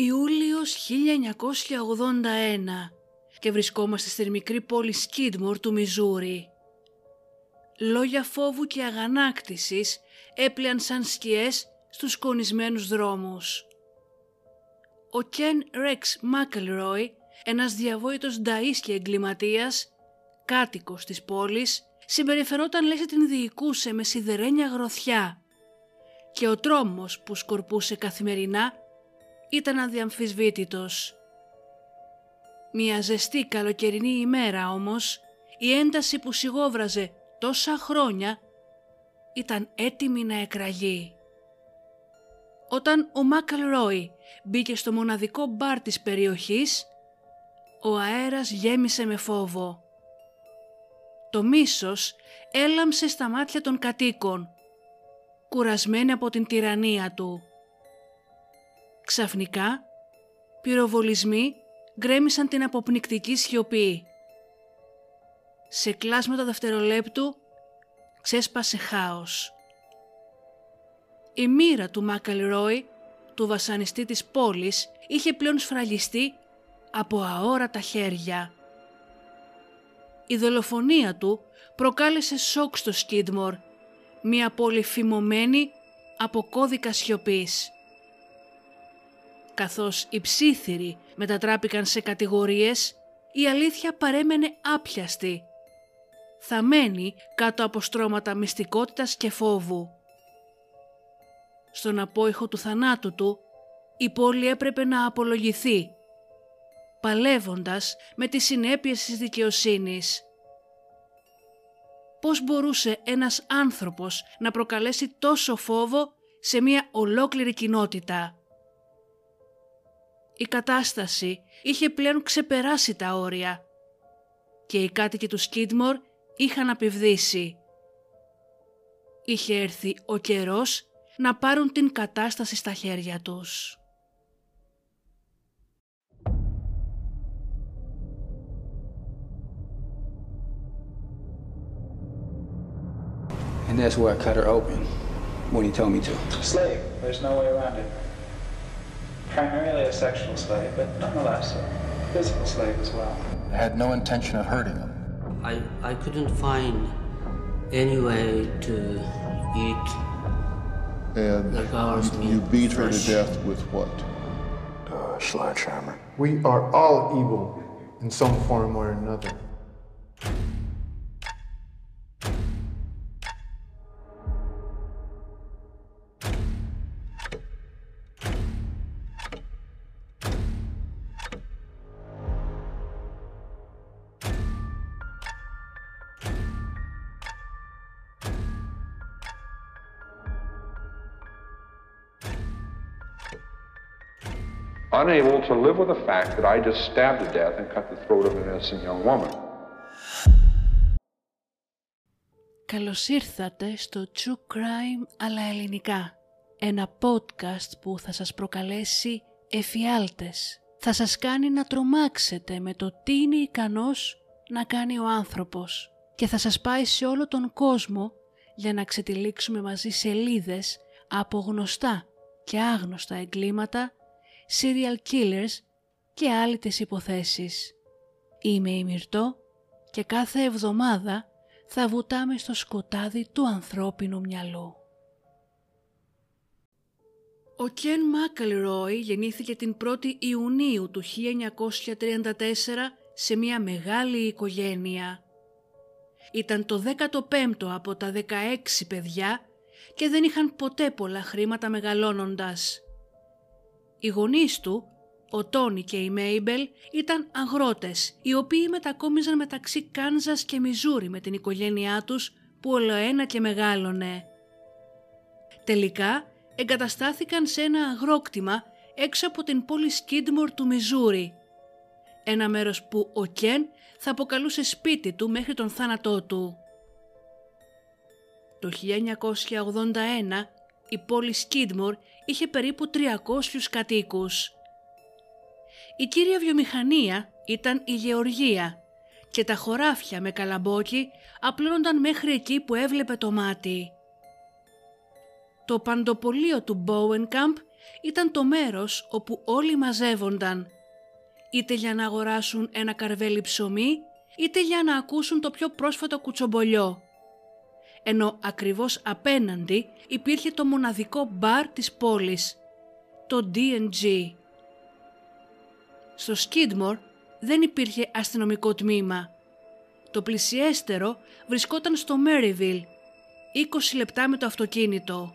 Ιούλιος 1981 και βρισκόμαστε στη μικρή πόλη Σκίτμορ του Μιζούρι. Λόγια φόβου και αγανάκτησης έπλεαν σαν σκιές στους σκονισμένους δρόμους. Ο Κεν Ρεξ Μακελρόι, ένας διαβόητος νταΐς και εγκληματίας, κάτοικος της πόλης, συμπεριφερόταν λες και την διοικούσε με σιδερένια γροθιά και ο τρόμος που σκορπούσε καθημερινά ήταν αδιαμφισβήτητος. Μια ζεστή καλοκαιρινή ημέρα όμως, η ένταση που σιγόβραζε τόσα χρόνια ήταν έτοιμη να εκραγεί. Όταν ο Μακελρόι μπήκε στο μοναδικό μπαρ της περιοχής, ο αέρας γέμισε με φόβο. Το μίσος έλαμψε στα μάτια των κατοίκων, κουρασμένοι από την τυραννία του. Ξαφνικά, πυροβολισμοί γκρέμισαν την αποπνικτική σιωπή. Σε κλάσματα δευτερολέπτου ξέσπασε χάος. Η μοίρα του Μακελρόι, του βασανιστή της πόλης, είχε πλέον σφραγιστεί από αόρατα χέρια. Η δολοφονία του προκάλεσε σοκ στο Σκίτμορ, μια πόλη φημωμένη από κώδικα σιωπής. Καθώς οι ψίθυροι μετατράπηκαν σε κατηγορίες, η αλήθεια παρέμενε άπιαστη, θαμμένη κάτω από στρώματα μυστικότητας και φόβου. Στον απόϊχο του θανάτου του, η πόλη έπρεπε να απολογηθεί, παλεύοντας με τις συνέπειες της δικαιοσύνης. Πώς μπορούσε ένας άνθρωπος να προκαλέσει τόσο φόβο σε μια ολόκληρη κοινότητα? Η κατάσταση είχε πλέον ξεπεράσει τα όρια και οι κάτοικοι του Σκίτμορ είχαν απευδίσει. Είχε έρθει ο καιρός να πάρουν την κατάσταση στα χέρια τους. And that's where I cut her open when he told me to. Slave, there's no way around it. Primarily a sexual slave, but nonetheless a physical slave as well. I had no intention of hurting him. I couldn't find any way to eat. And you beat her to death with what? A sledgehammer. We are all evil in some form or another. Unable to live with the fact that I just stabbed to death and cut the throat of an innocent young woman. Καλώς ήρθατε στο True Crime αλλά ελληνικά. Ένα podcast που θα σας προκαλέσει εφιάλτες. Θα σας κάνει να τρομάξετε με το τι είναι ικανός να κάνει ο άνθρωπος. Και θα σας πάει σε όλο τον κόσμο για να ξετυλίξουμε μαζί σελίδες από γνωστά και άγνωστα εγκλήματα, serial killers και άλλες υποθέσεις. Είμαι η Μυρτώ και κάθε εβδομάδα θα βουτάμε στο σκοτάδι του ανθρώπινου μυαλού. Ο Κεν Μακελρόι γεννήθηκε την 1η Ιουνίου του 1934 σε μια μεγάλη οικογένεια. Ήταν το 15ο από τα 16 παιδιά και δεν είχαν ποτέ πολλά χρήματα μεγαλώνοντας. Οι γονείς του, ο Τόνι και η Μέιμπελ, ήταν αγρότες, οι οποίοι μετακόμιζαν μεταξύ Κάνζας και Μιζούρι με την οικογένειά τους που ολοένα και μεγάλωνε. Τελικά εγκαταστάθηκαν σε ένα αγρόκτημα έξω από την πόλη Σκίτμορ του Μιζούρι, ένα μέρος που ο Κεν θα αποκαλούσε σπίτι του μέχρι τον θάνατό του. Το 1981 η πόλη Σκίτμορ είχε περίπου 300 κατοίκους. Η κύρια βιομηχανία ήταν η γεωργία και τα χωράφια με καλαμπόκι απλώνονταν μέχρι εκεί που έβλεπε το μάτι. Το παντοπολείο του Bowenkamp ήταν το μέρος όπου όλοι μαζεύονταν, είτε για να αγοράσουν ένα καρβέλι ψωμί, είτε για να ακούσουν το πιο πρόσφατο κουτσομπολιό. Ενώ ακριβώς απέναντι υπήρχε το μοναδικό μπαρ της πόλης, το D&G. Στο Skidmore δεν υπήρχε αστυνομικό τμήμα. Το πλησιέστερο βρισκόταν στο Maryville, 20 λεπτά με το αυτοκίνητο.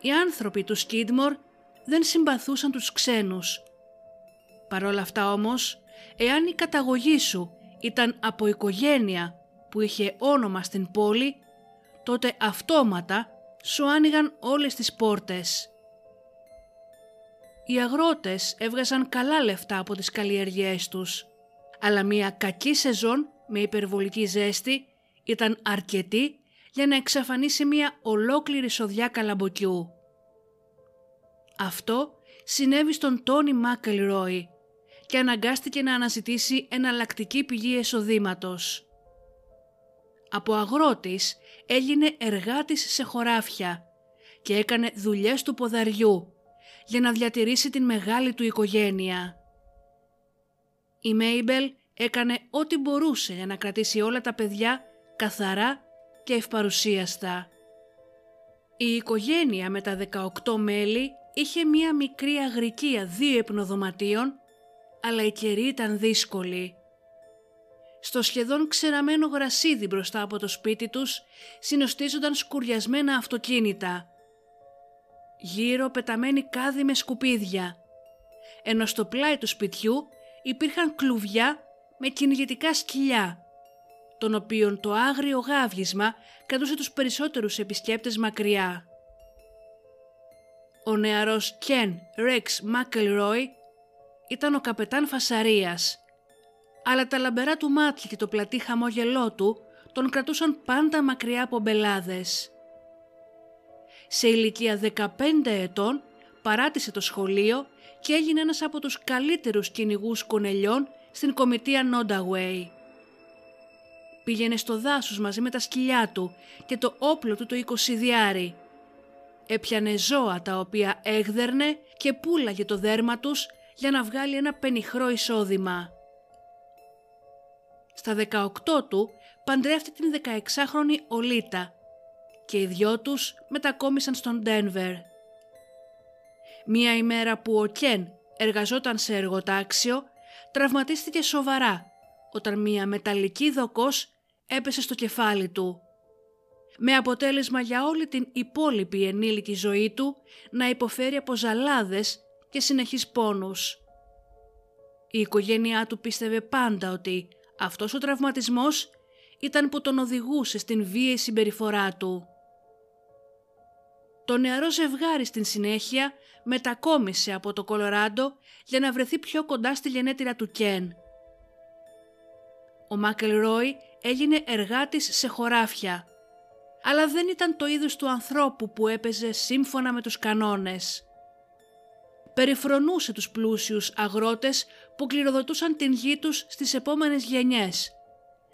Οι άνθρωποι του Skidmore δεν συμπαθούσαν τους ξένους. Παρ' όλα αυτά όμως, εάν η καταγωγή σου ήταν από οικογένεια που είχε όνομα στην πόλη, τότε αυτόματα σου άνοιγαν όλες τις πόρτες. Οι αγρότες έβγαζαν καλά λεφτά από τις καλλιεργίες τους, αλλά μια κακή σεζόν με υπερβολική ζέστη ήταν αρκετή για να εξαφανίσει μια ολόκληρη σοδιά καλαμποκιού. Αυτό συνέβη στον Τόνι Μακελρόι και αναγκάστηκε να αναζητήσει εναλλακτική πηγή εσοδήματος. Από αγρότης έγινε εργάτης σε χωράφια και έκανε δουλειές του ποδαριού για να διατηρήσει την μεγάλη του οικογένεια. Η Μέιμπελ έκανε ό,τι μπορούσε για να κρατήσει όλα τα παιδιά καθαρά και ευπαρουσίαστα. Η οικογένεια με τα 18 μέλη είχε μία μικρή αγρικία 2 υπνοδωματίων, αλλά η καιρή ήταν δύσκολη. Στο σχεδόν ξεραμένο γρασίδι μπροστά από το σπίτι τους συνοστίζονταν σκουριασμένα αυτοκίνητα. Γύρω πεταμένοι κάδοι με σκουπίδια, ενώ στο πλάι του σπιτιού υπήρχαν κλουβιά με κυνηγητικά σκυλιά, των οποίων το άγριο γάβγισμα κρατούσε τους περισσότερους επισκέπτες μακριά. Ο νεαρός Ken Rex McElroy ήταν ο καπετάν φασαρίας, αλλά τα λαμπερά του μάτια και το πλατή χαμόγελό του τον κρατούσαν πάντα μακριά από μπελάδες. Σε ηλικία 15 ετών παράτησε το σχολείο και έγινε ένας από τους καλύτερους κυνηγούς κονελιών στην κομιτεία Nodaway. Πήγαινε στο δάσος μαζί με τα σκυλιά του και το όπλο του το 20διάρι. Έπιανε ζώα τα οποία έγδερνε και πούλαγε το δέρμα τους για να βγάλει ένα πενιχρό εισόδημα. Στα 18 του παντρεύτηκε την 16χρονη Ολίτα και οι δυο τους μετακόμισαν στον Denver. Μία ημέρα που ο Κεν εργαζόταν σε εργοτάξιο, τραυματίστηκε σοβαρά όταν μία μεταλλική δοκός έπεσε στο κεφάλι του, με αποτέλεσμα για όλη την υπόλοιπη ενήλικη ζωή του να υποφέρει από ζαλάδες και συνεχείς πόνους. Η οικογένειά του πίστευε πάντα ότι αυτός ο τραυματισμός ήταν που τον οδηγούσε στην βίαιη συμπεριφορά του. Το νεαρό ζευγάρι στην συνέχεια μετακόμισε από το Κολοράντο για να βρεθεί πιο κοντά στη γενέτειρα του Κεν. Ο Μακελρόι έγινε εργάτης σε χωράφια, αλλά δεν ήταν το είδος του ανθρώπου που έπαιζε σύμφωνα με τους κανόνες. Περιφρονούσε τους πλούσιους αγρότες που κληροδοτούσαν την γη τους στις επόμενες γενιές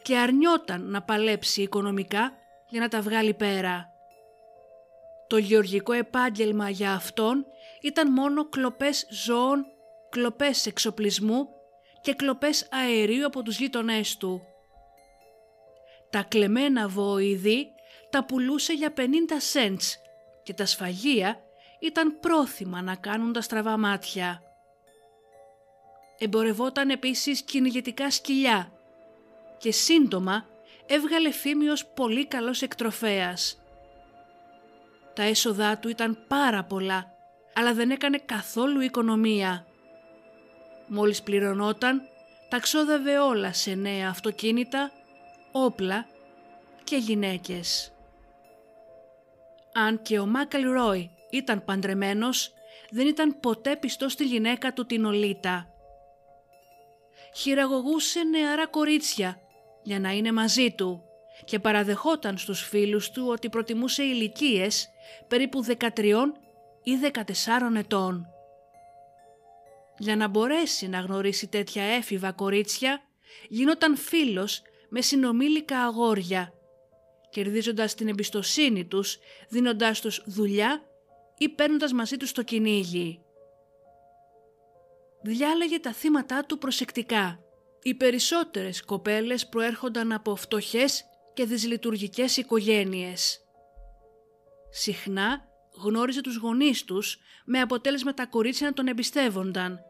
και αρνιόταν να παλέψει οικονομικά για να τα βγάλει πέρα. Το γεωργικό επάγγελμα για αυτόν ήταν μόνο κλοπές ζώων, κλοπές εξοπλισμού και κλοπές αερίου από τους γείτονές του. Τα κλεμμένα βοηδή τα πουλούσε για 50 cents και τα σφαγεία ήταν πρόθυμα να κάνουν τα στραβά μάτια. Εμπορευόταν επίσης κυνηγητικά σκυλιά και σύντομα έβγαλε φήμη ως πολύ καλός εκτροφέας. Τα έσοδά του ήταν πάρα πολλά, αλλά δεν έκανε καθόλου οικονομία. Μόλις πληρωνόταν, τα ξόδευε όλα σε νέα αυτοκίνητα, όπλα και γυναίκες. Αν και ο Μακελρόι ήταν παντρεμένος, δεν ήταν ποτέ πιστός στη γυναίκα του την Ολίτα. Χειραγωγούσε νεαρά κορίτσια για να είναι μαζί του και παραδεχόταν στους φίλους του ότι προτιμούσε ηλικίες περίπου 13 ή 14 ετών. Για να μπορέσει να γνωρίσει τέτοια έφηβα κορίτσια, γινόταν φίλος με συνομήλικα αγόρια, κερδίζοντας την εμπιστοσύνη τους, δίνοντάς τους δουλειά ή παίρνοντας μαζί τους το κυνήγι. Διάλεγε τα θύματά του προσεκτικά. Οι περισσότερες κοπέλες προέρχονταν από φτωχές και δυσλειτουργικές οικογένειες. Συχνά γνώριζε τους γονείς τους, με αποτέλεσμα τα κορίτσια να τον εμπιστεύονταν.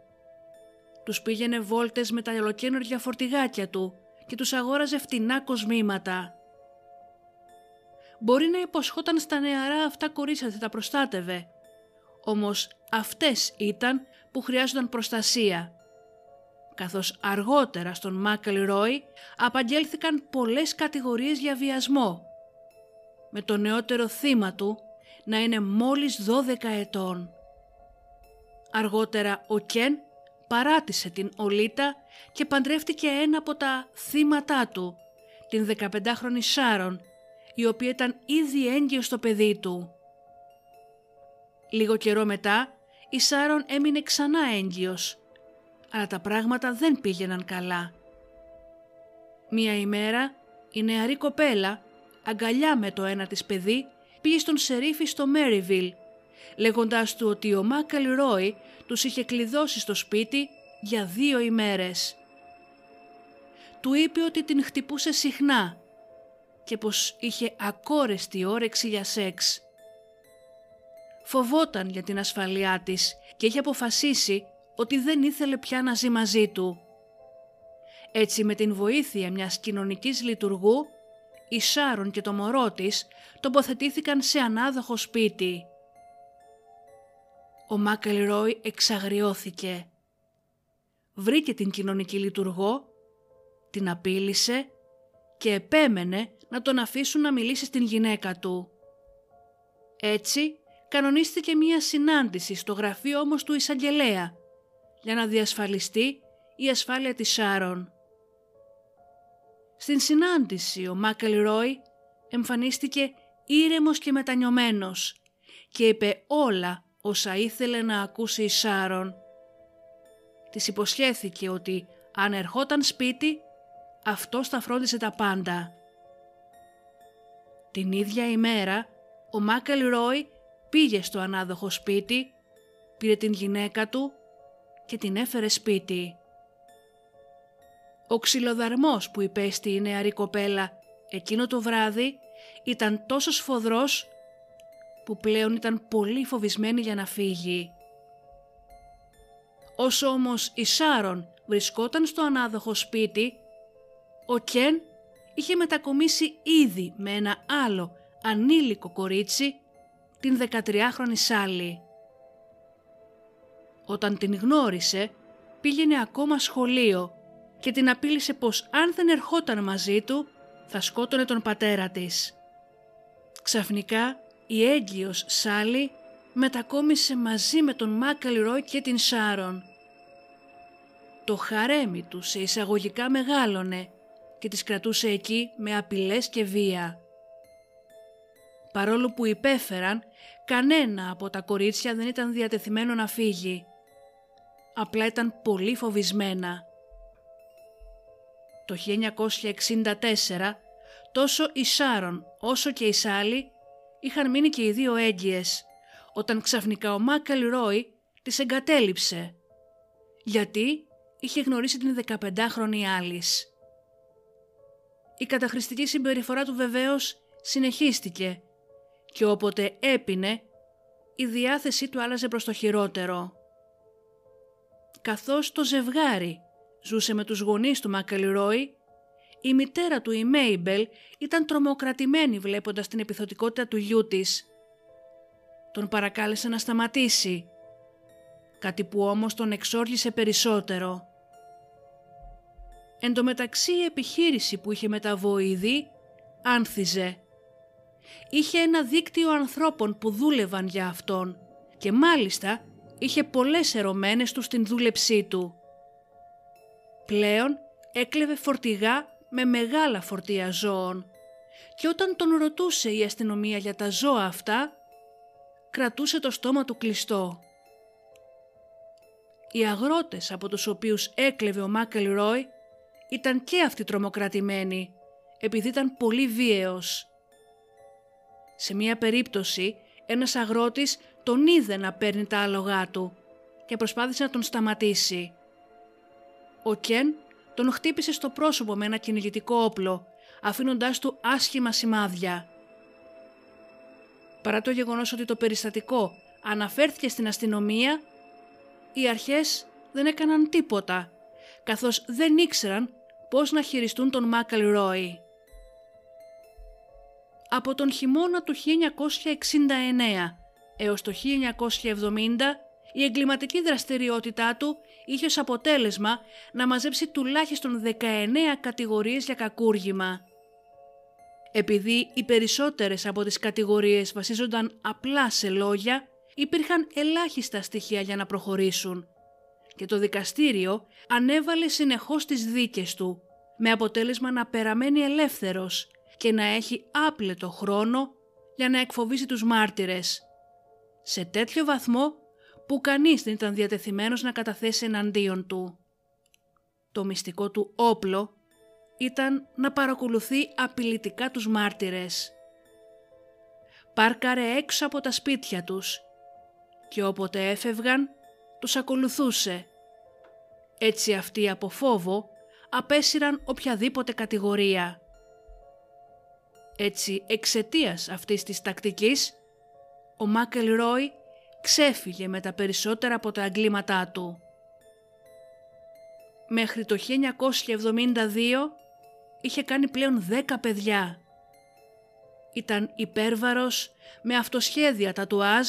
Τους πήγαινε βόλτες με τα ολοκαίνουργια φορτηγάκια του και τους αγόραζε φτηνά κοσμήματα. Μπορεί να υποσχόταν στα νεαρά αυτά κορίτσια ότι τα προστάτευε, όμως αυτές ήταν που χρειάζονταν προστασία, καθώς αργότερα στον McElroy απαγγέλθηκαν πολλές κατηγορίες για βιασμό, με το νεότερο θύμα του να είναι μόλις 12 ετών. Αργότερα ο Κεν παράτησε την Ολίτα και παντρεύτηκε ένα από τα θύματά του, την 15χρονη Σάρον, η οποία ήταν ήδη έγκυος στο παιδί του. Λίγο καιρό μετά η Σάρον έμεινε ξανά έγκυος, αλλά τα πράγματα δεν πήγαιναν καλά. Μία ημέρα η νεαρή κοπέλα, αγκαλιά με το ένα της παιδί, πήγε στον σερίφη στο Maryville, λέγοντάς του ότι ο McElroy τους είχε κλειδώσει στο σπίτι για 2 ημέρες. Του είπε ότι την χτυπούσε συχνά και πως είχε ακόρεστη όρεξη για σεξ. Φοβόταν για την ασφαλειά της και είχε αποφασίσει ότι δεν ήθελε πια να ζει μαζί του. Έτσι, με την βοήθεια μιας κοινωνικής λειτουργού, η Σάρον και το μωρό της τοποθετήθηκαν σε ανάδοχο σπίτι. Ο McElroy εξαγριώθηκε. Βρήκε την κοινωνική λειτουργό, την απείλησε και επέμενε να τον αφήσουν να μιλήσει στην γυναίκα του. Έτσι κανονίστηκε μία συνάντηση στο γραφείο όμως του εισαγγελέα για να διασφαλιστεί η ασφάλεια της Σάρον. Στην συνάντηση ο McElroy εμφανίστηκε ήρεμος και μετανιωμένος και είπε όλα όσα ήθελε να ακούσει η Σάρον. Της υποσχέθηκε ότι αν ερχόταν σπίτι, αυτός θα φρόντισε τα πάντα. Την ίδια ημέρα ο McElroy πήγε στο ανάδοχο σπίτι, πήρε την γυναίκα του και την έφερε σπίτι. Ο ξυλοδαρμός που υπέστη η νεαρή κοπέλα εκείνο το βράδυ ήταν τόσο σφοδρός που πλέον ήταν πολύ φοβισμένη για να φύγει. Όσο όμως η Σάρον βρισκόταν στο ανάδοχο σπίτι, ο Κεν είχε μετακομίσει ήδη με ένα άλλο ανήλικο κορίτσι, την 13χρονη Σάλι. Όταν την γνώρισε, πήγαινε ακόμα σχολείο και την απείλησε πως αν δεν ερχόταν μαζί του θα σκότωνε τον πατέρα της. Ξαφνικά η έγκυος Σάλι μετακόμισε μαζί με τον McElroy και την Σάρον. Το χαρέμι του σε εισαγωγικά μεγάλωνε και τις κρατούσε εκεί με απειλές και βία. Παρόλο που υπέφεραν, κανένα από τα κορίτσια δεν ήταν διατεθειμένο να φύγει. Απλά ήταν πολύ φοβισμένα. Το 1964 τόσο η Σάρον όσο και η Σάλι είχαν μείνει και οι δύο έγκυες, όταν ξαφνικά ο McElroy τις εγκατέλειψε, γιατί είχε γνωρίσει την 15χρονη Άλις. Η καταχρηστική συμπεριφορά του βεβαίως συνεχίστηκε και όποτε έπινε η διάθεσή του άλλαζε προς το χειρότερο. Καθώς το ζευγάρι ζούσε με τους γονείς του McElroy, η μητέρα του, η Maybell, ήταν τρομοκρατημένη βλέποντας την επιθετικότητα του γιού της. Τον παρακάλεσε να σταματήσει, κάτι που όμως τον εξόργησε περισσότερο. Εν τω μεταξύ η επιχείρηση που είχε μεταβοηθεί άνθιζε. Είχε ένα δίκτυο ανθρώπων που δούλευαν για αυτόν και μάλιστα είχε πολλές ερωμένες του στην δούλεψή του. Πλέον έκλεβε φορτηγά με μεγάλα φορτία ζώων και όταν τον ρωτούσε η αστυνομία για τα ζώα αυτά, κρατούσε το στόμα του κλειστό. Οι αγρότες από τους οποίους έκλεβε ο McElroy ήταν και αυτοί τρομοκρατημένοι, επειδή ήταν πολύ βίαιος. Σε μία περίπτωση ένας αγρότης τον είδε να παίρνει τα άλογά του και προσπάθησε να τον σταματήσει. Ο Κεν τον χτύπησε στο πρόσωπο με ένα κυνηγητικό όπλο, αφήνοντάς του άσχημα σημάδια. Παρά το γεγονός ότι το περιστατικό αναφέρθηκε στην αστυνομία, οι αρχές δεν έκαναν τίποτα, καθώς δεν ήξεραν πώς να χειριστούν τον McElroy. Από τον χειμώνα του 1969 έως το 1970, η εγκληματική δραστηριότητά του είχε ως αποτέλεσμα να μαζέψει τουλάχιστον 19 κατηγορίες για κακούργημα. Επειδή οι περισσότερες από τις κατηγορίες βασίζονταν απλά σε λόγια, υπήρχαν ελάχιστα στοιχεία για να προχωρήσουν και το δικαστήριο ανέβαλε συνεχώς τις δίκες του, με αποτέλεσμα να παραμένει ελεύθερος και να έχει άπλετο χρόνο για να εκφοβήσει τους μάρτυρες, σε τέτοιο βαθμό που κανείς δεν ήταν διατεθειμένος να καταθέσει εναντίον του. Το μυστικό του όπλο ήταν να παρακολουθεί απειλητικά τους μάρτυρες. Πάρκαρε έξω από τα σπίτια τους και όποτε έφευγαν τους ακολουθούσε. Έτσι αυτοί από φόβο απέσυραν οποιαδήποτε κατηγορία. Έτσι εξαιτίας αυτής της τακτικής ο McElroy ξέφυγε με τα περισσότερα από τα εγκλήματά του. Μέχρι το 1972 είχε κάνει πλέον 10 παιδιά. Ήταν υπέρβαρος με αυτοσχέδια τατουάζ,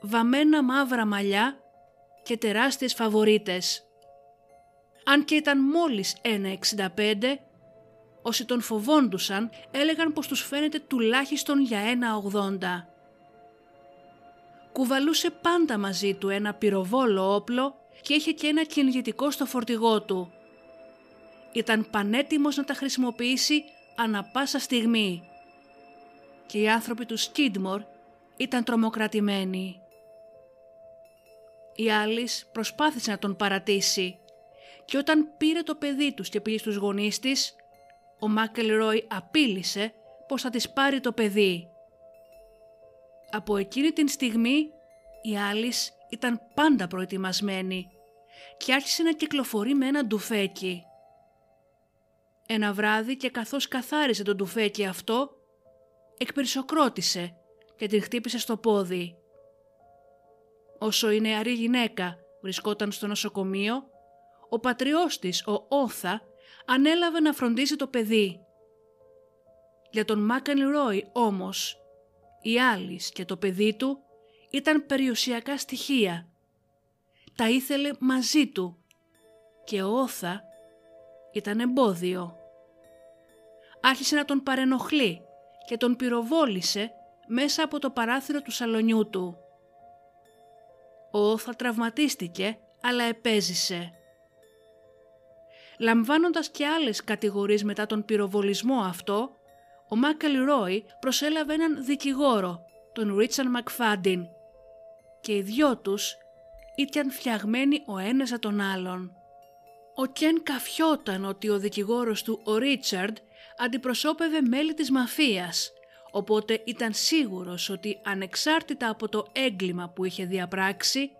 βαμμένα μαύρα μαλλιά και τεράστιες φαβορίτες. Αν και ήταν μόλις 1,65, όσοι τον φοβόντουσαν έλεγαν πως τους φαίνεται τουλάχιστον για 1,80. Κουβαλούσε πάντα μαζί του ένα πυροβόλο όπλο και είχε και ένα κυνηγητικό στο φορτηγό του. Ήταν πανέτοιμος να τα χρησιμοποιήσει ανα πάσα στιγμή. Και οι άνθρωποι του Σκίντμορ ήταν τρομοκρατημένοι. Η Άλις προσπάθησε να τον παρατήσει και όταν πήρε το παιδί τους και πήγε στους γονείς της, ο McElroy απείλησε πως θα της πάρει το παιδί. Από εκείνη την στιγμή η Άλις ήταν πάντα προετοιμασμένη και άρχισε να κυκλοφορεί με ένα ντουφέκι. Ένα βράδυ και καθώς καθάρισε το ντουφέκι αυτό, εκπυρσοκρότησε και την χτύπησε στο πόδι. Όσο η νεαρή γυναίκα βρισκόταν στο νοσοκομείο, ο πατριός της, ο Όθα, ανέλαβε να φροντίζει το παιδί. Για τον McElroy όμως, η Άλις και το παιδί του ήταν περιουσιακά στοιχεία. Τα ήθελε μαζί του και ο Όθα ήταν εμπόδιο. Άρχισε να τον παρενοχλεί και τον πυροβόλησε μέσα από το παράθυρο του σαλονιού του. Ο Όθα τραυματίστηκε αλλά επέζησε. Λαμβάνοντας και άλλες κατηγορίες μετά τον πυροβολισμό αυτό, ο McElroy προσέλαβε έναν δικηγόρο, τον Richard McFadin, και οι δυο τους ήταν φτιαγμένοι ο ένας για τον άλλον. Ο Κεν καφιόταν ότι ο δικηγόρος του, ο Ρίτσαρντ, αντιπροσώπευε μέλη της μαφίας, οπότε ήταν σίγουρος ότι ανεξάρτητα από το έγκλημα που είχε διαπράξει,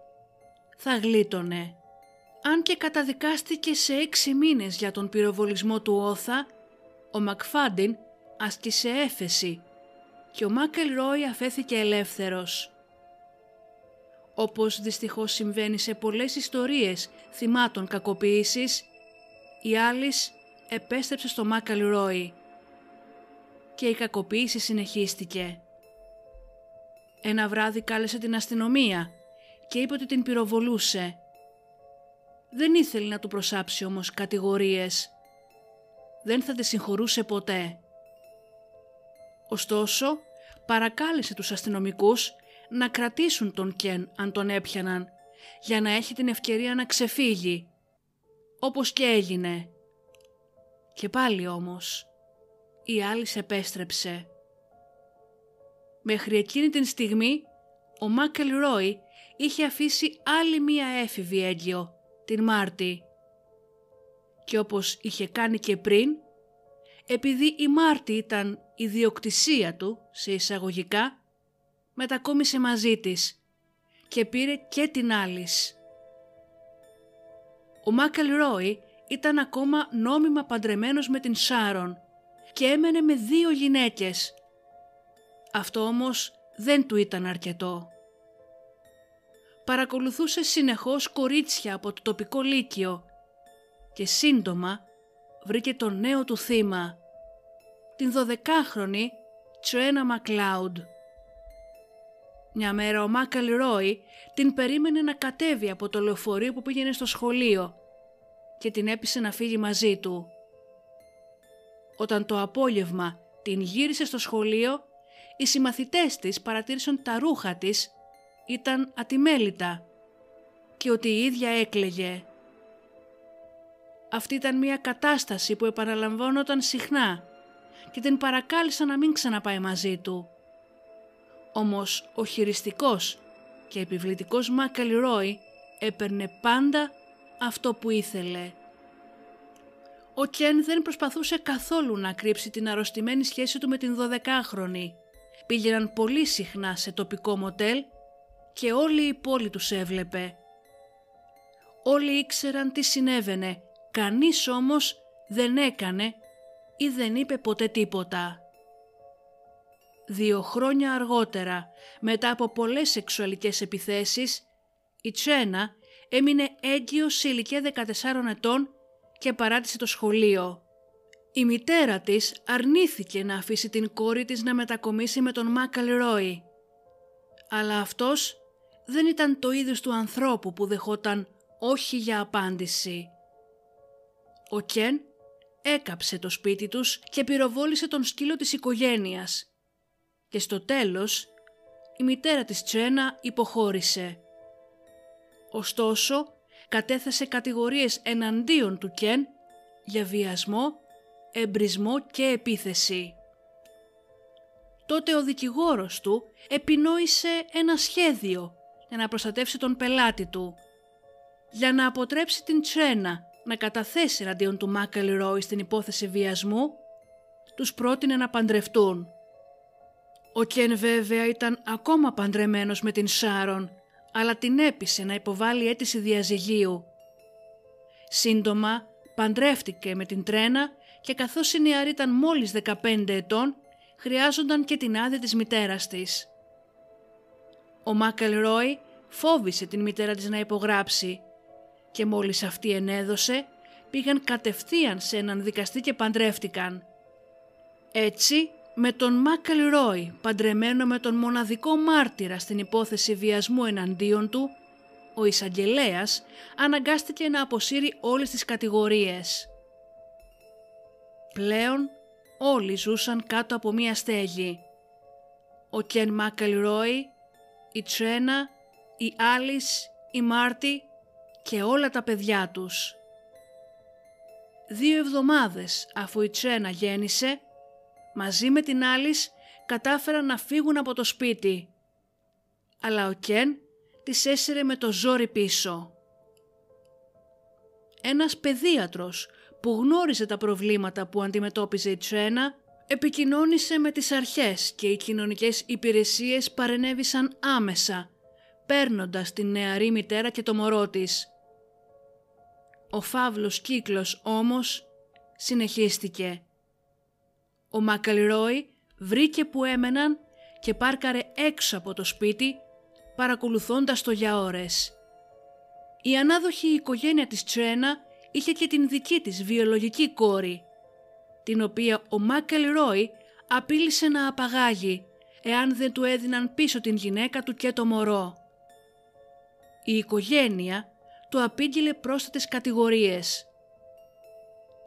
θα γλίτωνε. Αν και καταδικάστηκε σε 6 μήνες για τον πυροβολισμό του Όθα, ο McFadin άσκησε έφεση και ο McElroy αφέθηκε ελεύθερος. Όπως δυστυχώς συμβαίνει σε πολλές ιστορίες θυμάτων κακοποίησης, η Άλις επέστρεψε στο McElroy και η κακοποίηση συνεχίστηκε. Ένα βράδυ κάλεσε την αστυνομία και είπε ότι την πυροβολούσε. Δεν ήθελε να του προσάψει όμως κατηγορίες. Δεν θα τη συγχωρούσε ποτέ. Ωστόσο, παρακάλεσε τους αστυνομικούς να κρατήσουν τον Κεν αν τον έπιαναν, για να έχει την ευκαιρία να ξεφύγει, όπως και έγινε. Και πάλι όμως, η Άλις επέστρεψε. Μέχρι εκείνη την στιγμή, ο McElroy είχε αφήσει άλλη μία έφηβη έγκυο, την Μάρτη. Και όπως είχε κάνει και πριν, επειδή η Μάρτη ήταν ιδιοκτησία του, σε εισαγωγικά, μετακόμισε μαζί της και πήρε και την Άλις. Ο McElroy ήταν ακόμα νόμιμα παντρεμένος με την Σάρον και έμενε με 2 γυναίκες. Αυτό όμως δεν του ήταν αρκετό. Παρακολουθούσε συνεχώς κορίτσια από το τοπικό λύκειο και σύντομα βρήκε το νέο του θύμα, την 12χρονη Τσουένα Μακλάουντ. Μια μέρα ο McElroy την περίμενε να κατέβει από το λεωφορείο που πήγαινε στο σχολείο και την έπεισε να φύγει μαζί του. Όταν το απόγευμα την γύρισε στο σχολείο, οι συμμαθητές της παρατήρησαν τα ρούχα της ήταν ατιμέλητα και ότι η ίδια έκλαιγε. Αυτή ήταν μια κατάσταση που επαναλαμβάνονταν συχνά και την παρακάλεσαν να μην ξαναπάει μαζί του. Όμως ο χειριστικός και επιβλητικός McElroy έπαιρνε πάντα αυτό που ήθελε. Ο Κεν δεν προσπαθούσε καθόλου να κρύψει την αρρωστημένη σχέση του με την 12χρονη. Πήγαιναν πολύ συχνά σε τοπικό μοτέλ και όλη η πόλη τους έβλεπε. Όλοι ήξεραν τι συνέβαινε, κανείς όμως δεν έκανε ή δεν είπε ποτέ τίποτα. 2 χρόνια αργότερα, μετά από πολλές σεξουαλικές επιθέσεις, η Τσένα έμεινε έγκυος σε ηλικία 14 ετών και παράτησε το σχολείο. Η μητέρα της αρνήθηκε να αφήσει την κόρη της να μετακομίσει με τον McElroy. Αλλά αυτός δεν ήταν το είδος του ανθρώπου που δεχόταν όχι για απάντηση. Ο Κεν έκαψε το σπίτι τους και πυροβόλησε τον σκύλο της οικογένειας. Και στο τέλος, η μητέρα της Τσένα υποχώρησε. Ωστόσο, κατέθεσε κατηγορίες εναντίον του Κεν για βιασμό, εμπρισμό και επίθεση. Τότε ο δικηγόρος του επινόησε ένα σχέδιο για να προστατεύσει τον πελάτη του, για να αποτρέψει την Τσένα να καταθέσει εναντίον του McElroy στην υπόθεση βιασμού, τους πρότεινε να παντρευτούν. Ο Κεν βέβαια ήταν ακόμα παντρεμένος με την Σάρον, αλλά την έπεισε να υποβάλει αίτηση διαζυγίου. Σύντομα παντρεύτηκε με την Τρένα και καθώς η νεαρή ήταν μόλις 15 ετών, χρειάζονταν και την άδεια της μητέρας της. Ο McElroy φόβησε την μητέρα της να υπογράψει και μόλις αυτή ενέδωσε, πήγαν κατευθείαν σε έναν δικαστή και παντρεύτηκαν. Έτσι, με τον McElroy παντρεμένο με τον μοναδικό μάρτυρα στην υπόθεση βιασμού εναντίον του, ο εισαγγελέας αναγκάστηκε να αποσύρει όλες τις κατηγορίες. Πλέον όλοι ζούσαν κάτω από μία στέγη. Ο Κεν McElroy, η Τσένα, η Άλις, η Μάρτι και όλα τα παιδιά τους. 2 εβδομάδες αφού η Τσένα γέννησε, μαζί με την Άλις κατάφεραν να φύγουν από το σπίτι, αλλά ο Κεν τις έσυρε με το ζόρι πίσω. Ένας παιδίατρος που γνώριζε τα προβλήματα που αντιμετώπιζε η Τσένα επικοινώνησε με τις αρχές και οι κοινωνικές υπηρεσίες παρενέβησαν άμεσα, παίρνοντας την νεαρή μητέρα και το μωρό της. Ο φαύλος κύκλος όμως συνεχίστηκε. Ο McElroy βρήκε που έμεναν και πάρκαρε έξω από το σπίτι, παρακολουθώντας το για ώρες. Η ανάδοχη οικογένεια της Τσένα είχε και την δική της βιολογική κόρη, την οποία ο McElroy απείλησε να απαγάγει εάν δεν του έδιναν πίσω την γυναίκα του και το μωρό. Η οικογένεια του απήγγειλε πρόσθετες κατηγορίες.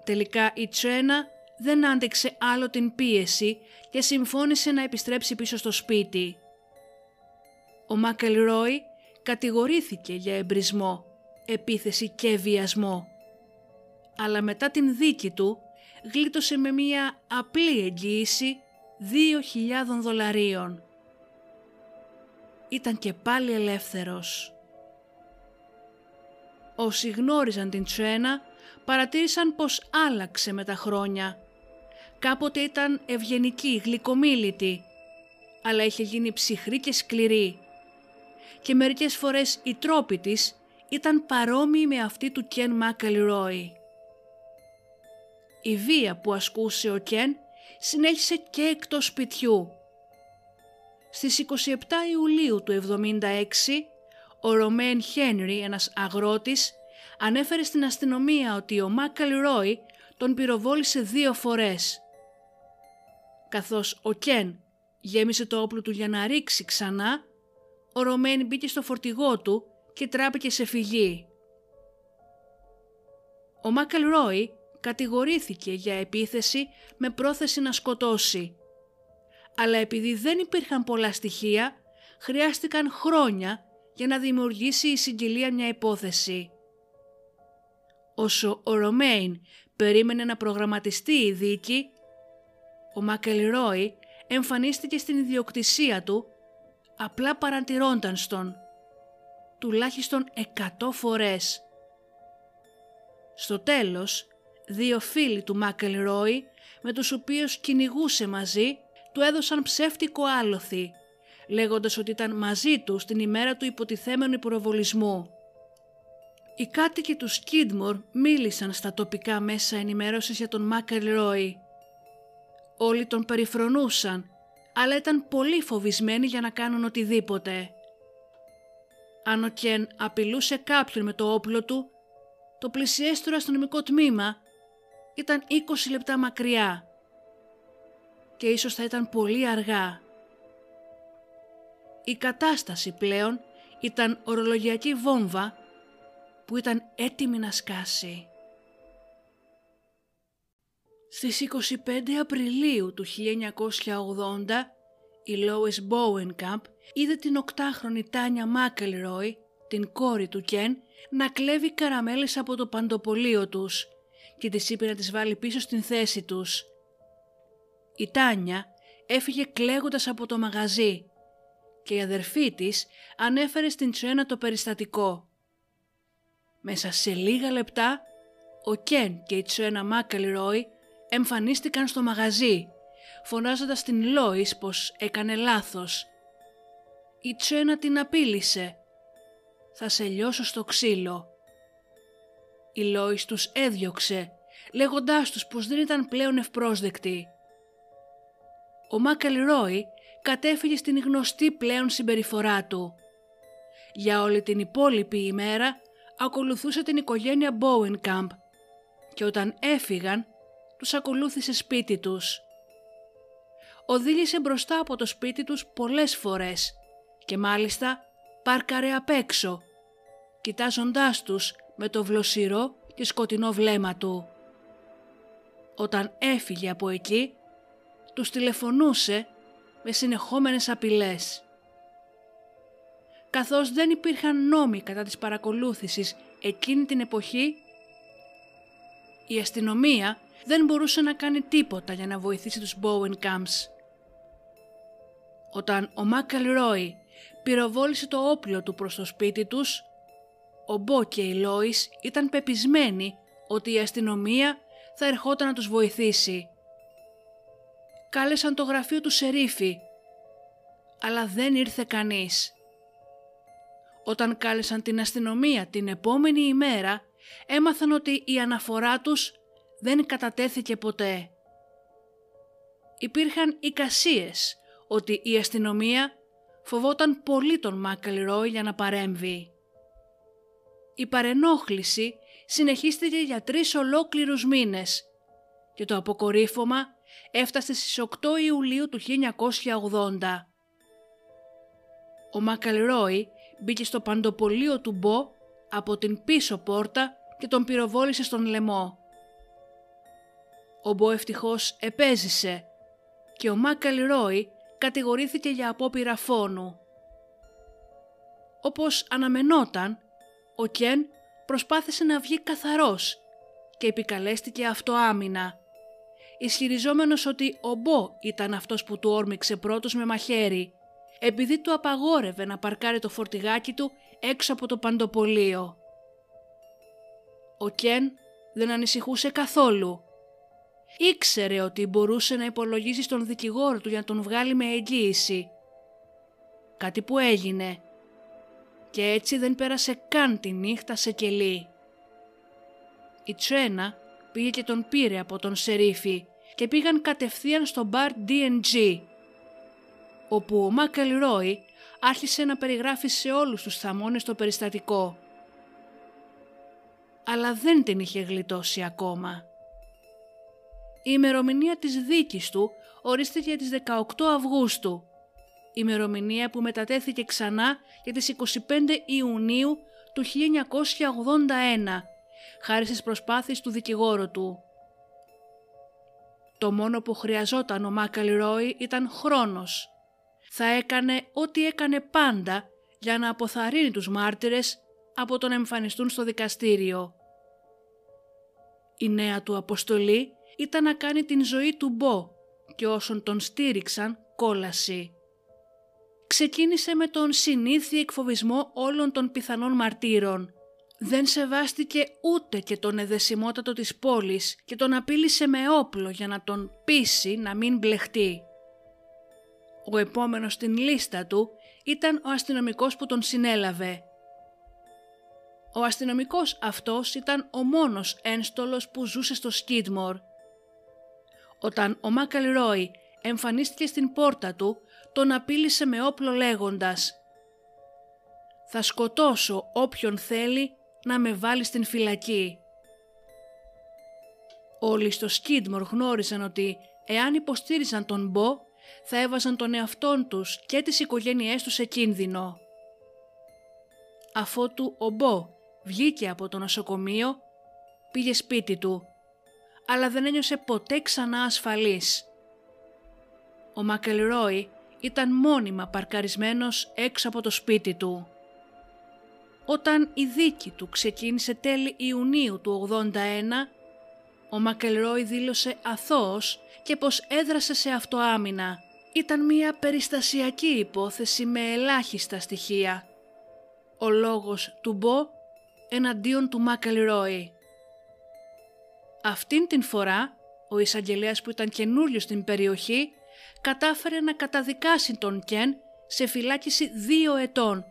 Τελικά η Τσένα δεν άντεξε άλλο την πίεση και συμφώνησε να επιστρέψει πίσω στο σπίτι. Ο McElroy κατηγορήθηκε για εμπρισμό, επίθεση και βιασμό. Αλλά μετά την δίκη του γλίτωσε με μία απλή εγγύηση $2.000. Ήταν και πάλι ελεύθερος. Όσοι γνώριζαν την Τσένα παρατήρησαν πως άλλαξε με τα χρόνια. Κάποτε ήταν ευγενική, γλυκομίλητη, αλλά είχε γίνει ψυχρή και σκληρή. και μερικές φορές οι τρόποι της ήταν παρόμοιοι με αυτοί του Ken McElroy. Η βία που ασκούσε ο Ken συνέχισε και εκτός σπιτιού. Στις 27 Ιουλίου του 1976, ο Ρωμέν Χένρι, ένας αγρότης, ανέφερε στην αστυνομία ότι ο McElroy τον πυροβόλησε 2 φορές. Καθώς ο Ken γέμισε το όπλο του για να ρίξει ξανά, ο Ρωμέν μπήκε στο φορτηγό του και τράπηκε σε φυγή. Ο McElroy κατηγορήθηκε για επίθεση με πρόθεση να σκοτώσει, αλλά επειδή δεν υπήρχαν πολλά στοιχεία, χρειάστηκαν χρόνια για να δημιουργήσει η συγκυλία μια υπόθεση. Όσο ο Ρωμέιν περίμενε να προγραμματιστεί η δίκη, ο McElroy εμφανίστηκε στην ιδιοκτησία του, απλά παρατηρώντας τον, τουλάχιστον 100 φορές. Στο τέλος, 2 φίλοι του McElroy, με τους οποίους κυνηγούσε μαζί, του έδωσαν ψεύτικο άλοθη, λέγοντας ότι ήταν μαζί του την ημέρα του υποτιθέμενου πυροβολισμού. Οι κάτοικοι του Skidmore μίλησαν στα τοπικά μέσα ενημέρωσης για τον McElroy. Όλοι τον περιφρονούσαν, αλλά ήταν πολύ φοβισμένοι για να κάνουν οτιδήποτε. Αν ο Ken απειλούσε κάποιον με το όπλο του, το πλησιέστερο αστυνομικό τμήμα ήταν 20 λεπτά μακριά και ίσως θα ήταν πολύ αργά. Η κατάσταση πλέον ήταν ορολογιακή βόμβα που ήταν έτοιμη να σκάσει. Στις 25 Απριλίου του 1980 η Lois Bowenkamp είδε την 8χρονη Τάνια McElroy, την κόρη του Ken, να κλέβει καραμέλες από το παντοπολείο τους και της είπε να τις βάλει πίσω στην θέση τους. Η Τάνια έφυγε κλαίγοντας από το μαγαζί και η αδερφή της ανέφερε στην Τσένα το περιστατικό. Μέσα σε λίγα λεπτά ο Ken και η Τσένα McElroy εμφανίστηκαν στο μαγαζί, φωνάζοντας την Lois πως έκανε λάθος. Η Τσένα την απείλησε. «Θα σε λιώσω στο ξύλο». Η Lois τους έδιωξε, λέγοντάς τους πως δεν ήταν πλέον ευπρόσδεκτοι. Ο McElroy κατέφυγε στην γνωστή πλέον συμπεριφορά του. Για όλη την υπόλοιπη ημέρα ακολουθούσε την οικογένεια Bowenkamp και όταν έφυγαν τους ακολούθησε σπίτι τους. Οδήγησε μπροστά από το σπίτι τους πολλές φορές και μάλιστα πάρκαρε απ' έξω, κοιτάζοντάς τους με το βλοσιρό και σκοτεινό βλέμμα του. Όταν έφυγε από εκεί, τους τηλεφωνούσε με συνεχόμενες απειλές. Καθώς δεν υπήρχαν νόμοι κατά της παρακολούθησης εκείνη την εποχή, η αστυνομία δεν μπορούσε να κάνει τίποτα για να βοηθήσει τους Bowenkamps. Όταν ο McElroy πυροβόλησε το όπλο του προς το σπίτι τους, ο Μπό και η Lois ήταν πεπισμένοι ότι η αστυνομία θα ερχόταν να τους βοηθήσει. Κάλεσαν το γραφείο του σερίφη, αλλά δεν ήρθε κανείς. Όταν κάλεσαν την αστυνομία την επόμενη ημέρα, έμαθαν ότι η αναφορά τους δεν κατατέθηκε ποτέ. Υπήρχαν εικασίες ότι η αστυνομία φοβόταν πολύ τον McElroy για να παρέμβει. Η παρενόχληση συνεχίστηκε για 3 ολόκληρους μήνες και το αποκορύφωμα έφτασε στις 8 Ιουλίου του 1980. Ο McElroy μπήκε στο παντοπολείο του Μπο από την πίσω πόρτα και τον πυροβόλησε στον λαιμό. Ο Μπο ευτυχώς επέζησε και ο McElroy κατηγορήθηκε για απόπειρα φόνου. Όπως αναμενόταν, ο Ken προσπάθησε να βγει καθαρός και επικαλέστηκε αυτοάμυνα, ισχυριζόμενος ότι ο Μπο ήταν αυτός που του όρμηξε πρώτος με μαχαίρι, επειδή του απαγόρευε να παρκάρει το φορτηγάκι του έξω από το παντοπολείο. Ο Ken δεν ανησυχούσε καθόλου. Ήξερε ότι μπορούσε να υπολογίσει στον δικηγόρο του για να τον βγάλει με εγγύηση. Κάτι που έγινε και έτσι δεν πέρασε καν τη νύχτα σε κελί. Η Τσένα πήγε και τον πήρε από τον σερίφη και πήγαν κατευθείαν στο μπαρ D&G, όπου ο McElroy άρχισε να περιγράφει σε όλους τους θαμώνες το περιστατικό. Αλλά δεν την είχε γλιτώσει ακόμα. Η ημερομηνία της δίκης του ορίστηκε για τις 18 Αυγούστου, ημερομηνία που μετατέθηκε ξανά για τις 25 Ιουνίου του 1981, χάρη στις προσπάθειες του δικηγόρου του. Το μόνο που χρειαζόταν ο McElroy ήταν χρόνος. Θα έκανε ό,τι έκανε πάντα για να αποθαρρύνει τους μάρτυρες από το να εμφανιστούν στο δικαστήριο. Η νέα του αποστολή ήταν να κάνει την ζωή του Μπο και όσων τον στήριξαν κόλαση. Ξεκίνησε με τον συνήθι εκφοβισμό όλων των πιθανών μαρτύρων. Δεν σεβάστηκε ούτε και τον εδεσιμότατο της πόλης και τον απείλησε με όπλο για να τον πείσει να μην μπλεχτεί. Ο επόμενος στην λίστα του ήταν ο αστυνομικός που τον συνέλαβε. Ο αστυνομικός αυτός ήταν ο μόνος ένστολος που ζούσε στο Σκίτμορ. Όταν ο McElroy εμφανίστηκε στην πόρτα του, τον απείλησε με όπλο λέγοντας «Θα σκοτώσω όποιον θέλει να με βάλει στην φυλακή». Όλοι στο Σκίτμορ γνώριζαν ότι εάν υποστήριζαν τον Μπο, θα έβαζαν τον εαυτόν τους και τις οικογένειές τους σε κίνδυνο. Αφότου ο Μπο βγήκε από το νοσοκομείο, πήγε σπίτι του, αλλά δεν ένιωσε ποτέ ξανά ασφαλής. Ο McElroy ήταν μόνιμα παρκαρισμένος έξω από το σπίτι του. Όταν η δίκη του ξεκίνησε τέλη Ιουνίου του 81, ο McElroy δήλωσε αθώος και πως έδρασε σε αυτοάμυνα. Ήταν μια περιστασιακή υπόθεση με ελάχιστα στοιχεία. Ο λόγος του Μπο εναντίον του McElroy. Αυτήν την φορά, ο εισαγγελέας που ήταν καινούριος στην περιοχή κατάφερε να καταδικάσει τον Κεν σε φυλάκιση 2 ετών,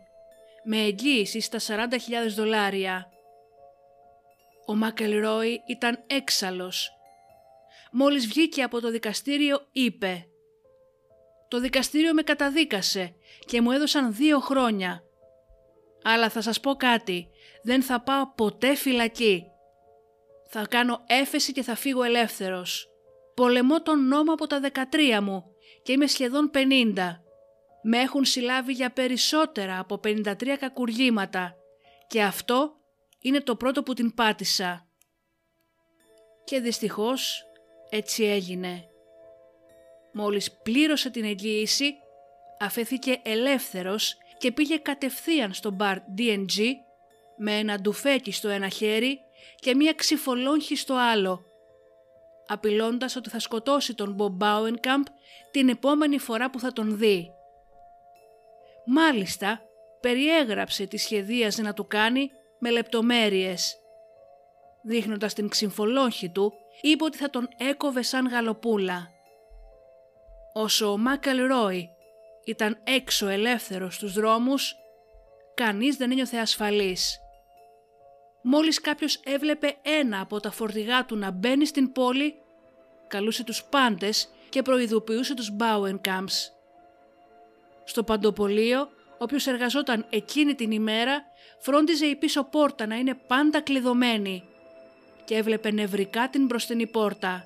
με εγγύηση στα $40,000. Ο McElroy ήταν έξαλλος. Μόλις βγήκε από το δικαστήριο είπε «Το δικαστήριο με καταδίκασε και μου έδωσαν 2 χρόνια. Αλλά θα σας πω κάτι, δεν θα πάω ποτέ φυλακή. Θα κάνω έφεση και θα φύγω ελεύθερος. Πολεμώ τον νόμο από τα 13 μου και είμαι σχεδόν 50. Με έχουν συλλάβει για περισσότερα από 53 κακουργήματα και αυτό είναι το πρώτο που την πάτησα». Και δυστυχώς έτσι έγινε. Μόλις πλήρωσε την εγγύηση, αφέθηκε ελεύθερος και πήγε κατευθείαν στο μπαρ D&G με ένα ντουφέκι στο ένα χέρι και μία ξυφολόγχη στο άλλο, απειλώντας ότι θα σκοτώσει τον Bowenkamp την επόμενη φορά που θα τον δει. Μάλιστα, περιέγραψε τι σχεδίαζε να του κάνει με λεπτομέρειες. Δείχνοντας την ξυφολόγχη του, είπε ότι θα τον έκοβε σαν γαλοπούλα. Όσο ο McElroy ήταν έξω ελεύθερος στους δρόμους, κανείς δεν ένιωθε ασφαλής. Μόλις κάποιος έβλεπε ένα από τα φορτηγά του να μπαίνει στην πόλη, καλούσε τους πάντες και προειδοποιούσε τους Bowenkamps. Στο παντοπολείο, όποιος εργαζόταν εκείνη την ημέρα, φρόντιζε η πίσω πόρτα να είναι πάντα κλειδωμένη και έβλεπε νευρικά την μπροστινή πόρτα.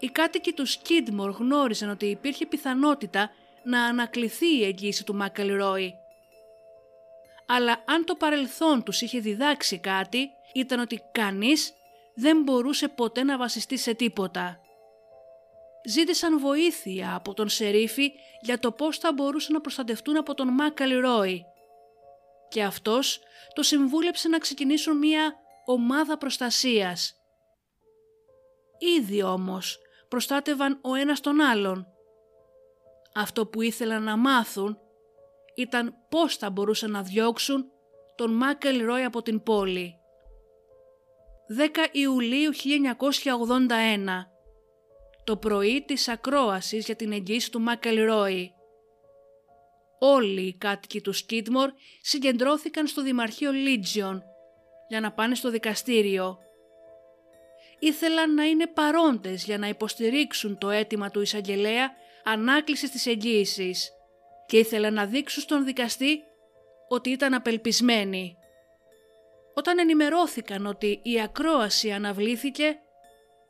Οι κάτοικοι του Σκίτμορ γνώριζαν ότι υπήρχε πιθανότητα να ανακληθεί η εγγύηση του McElroy. Αλλά αν το παρελθόν τους είχε διδάξει κάτι, ήταν ότι κανείς δεν μπορούσε ποτέ να βασιστεί σε τίποτα. Ζήτησαν βοήθεια από τον σερίφη για το πώς θα μπορούσαν να προστατευτούν από τον McElroy. Και αυτός το συμβούλεψε να ξεκινήσουν μια ομάδα προστασίας. Ήδη όμως προστάτευαν ο ένας τον άλλον. Αυτό που ήθελαν να μάθουν ήταν πώς θα μπορούσαν να διώξουν τον McElroy από την πόλη. 10 Ιουλίου 1981, το πρωί της ακρόασης για την εγγύηση του McElroy. όλοι οι κάτοικοι του Σκίτμορ συγκεντρώθηκαν στο Δημαρχείο Λίτζιον για να πάνε στο δικαστήριο. Ήθελαν να είναι παρόντες για να υποστηρίξουν το αίτημα του εισαγγελέα ανάκλησης της εγγύησης και ήθελαν να δείξουν στον δικαστή ότι ήταν απελπισμένοι. Όταν ενημερώθηκαν ότι η ακρόαση αναβλήθηκε,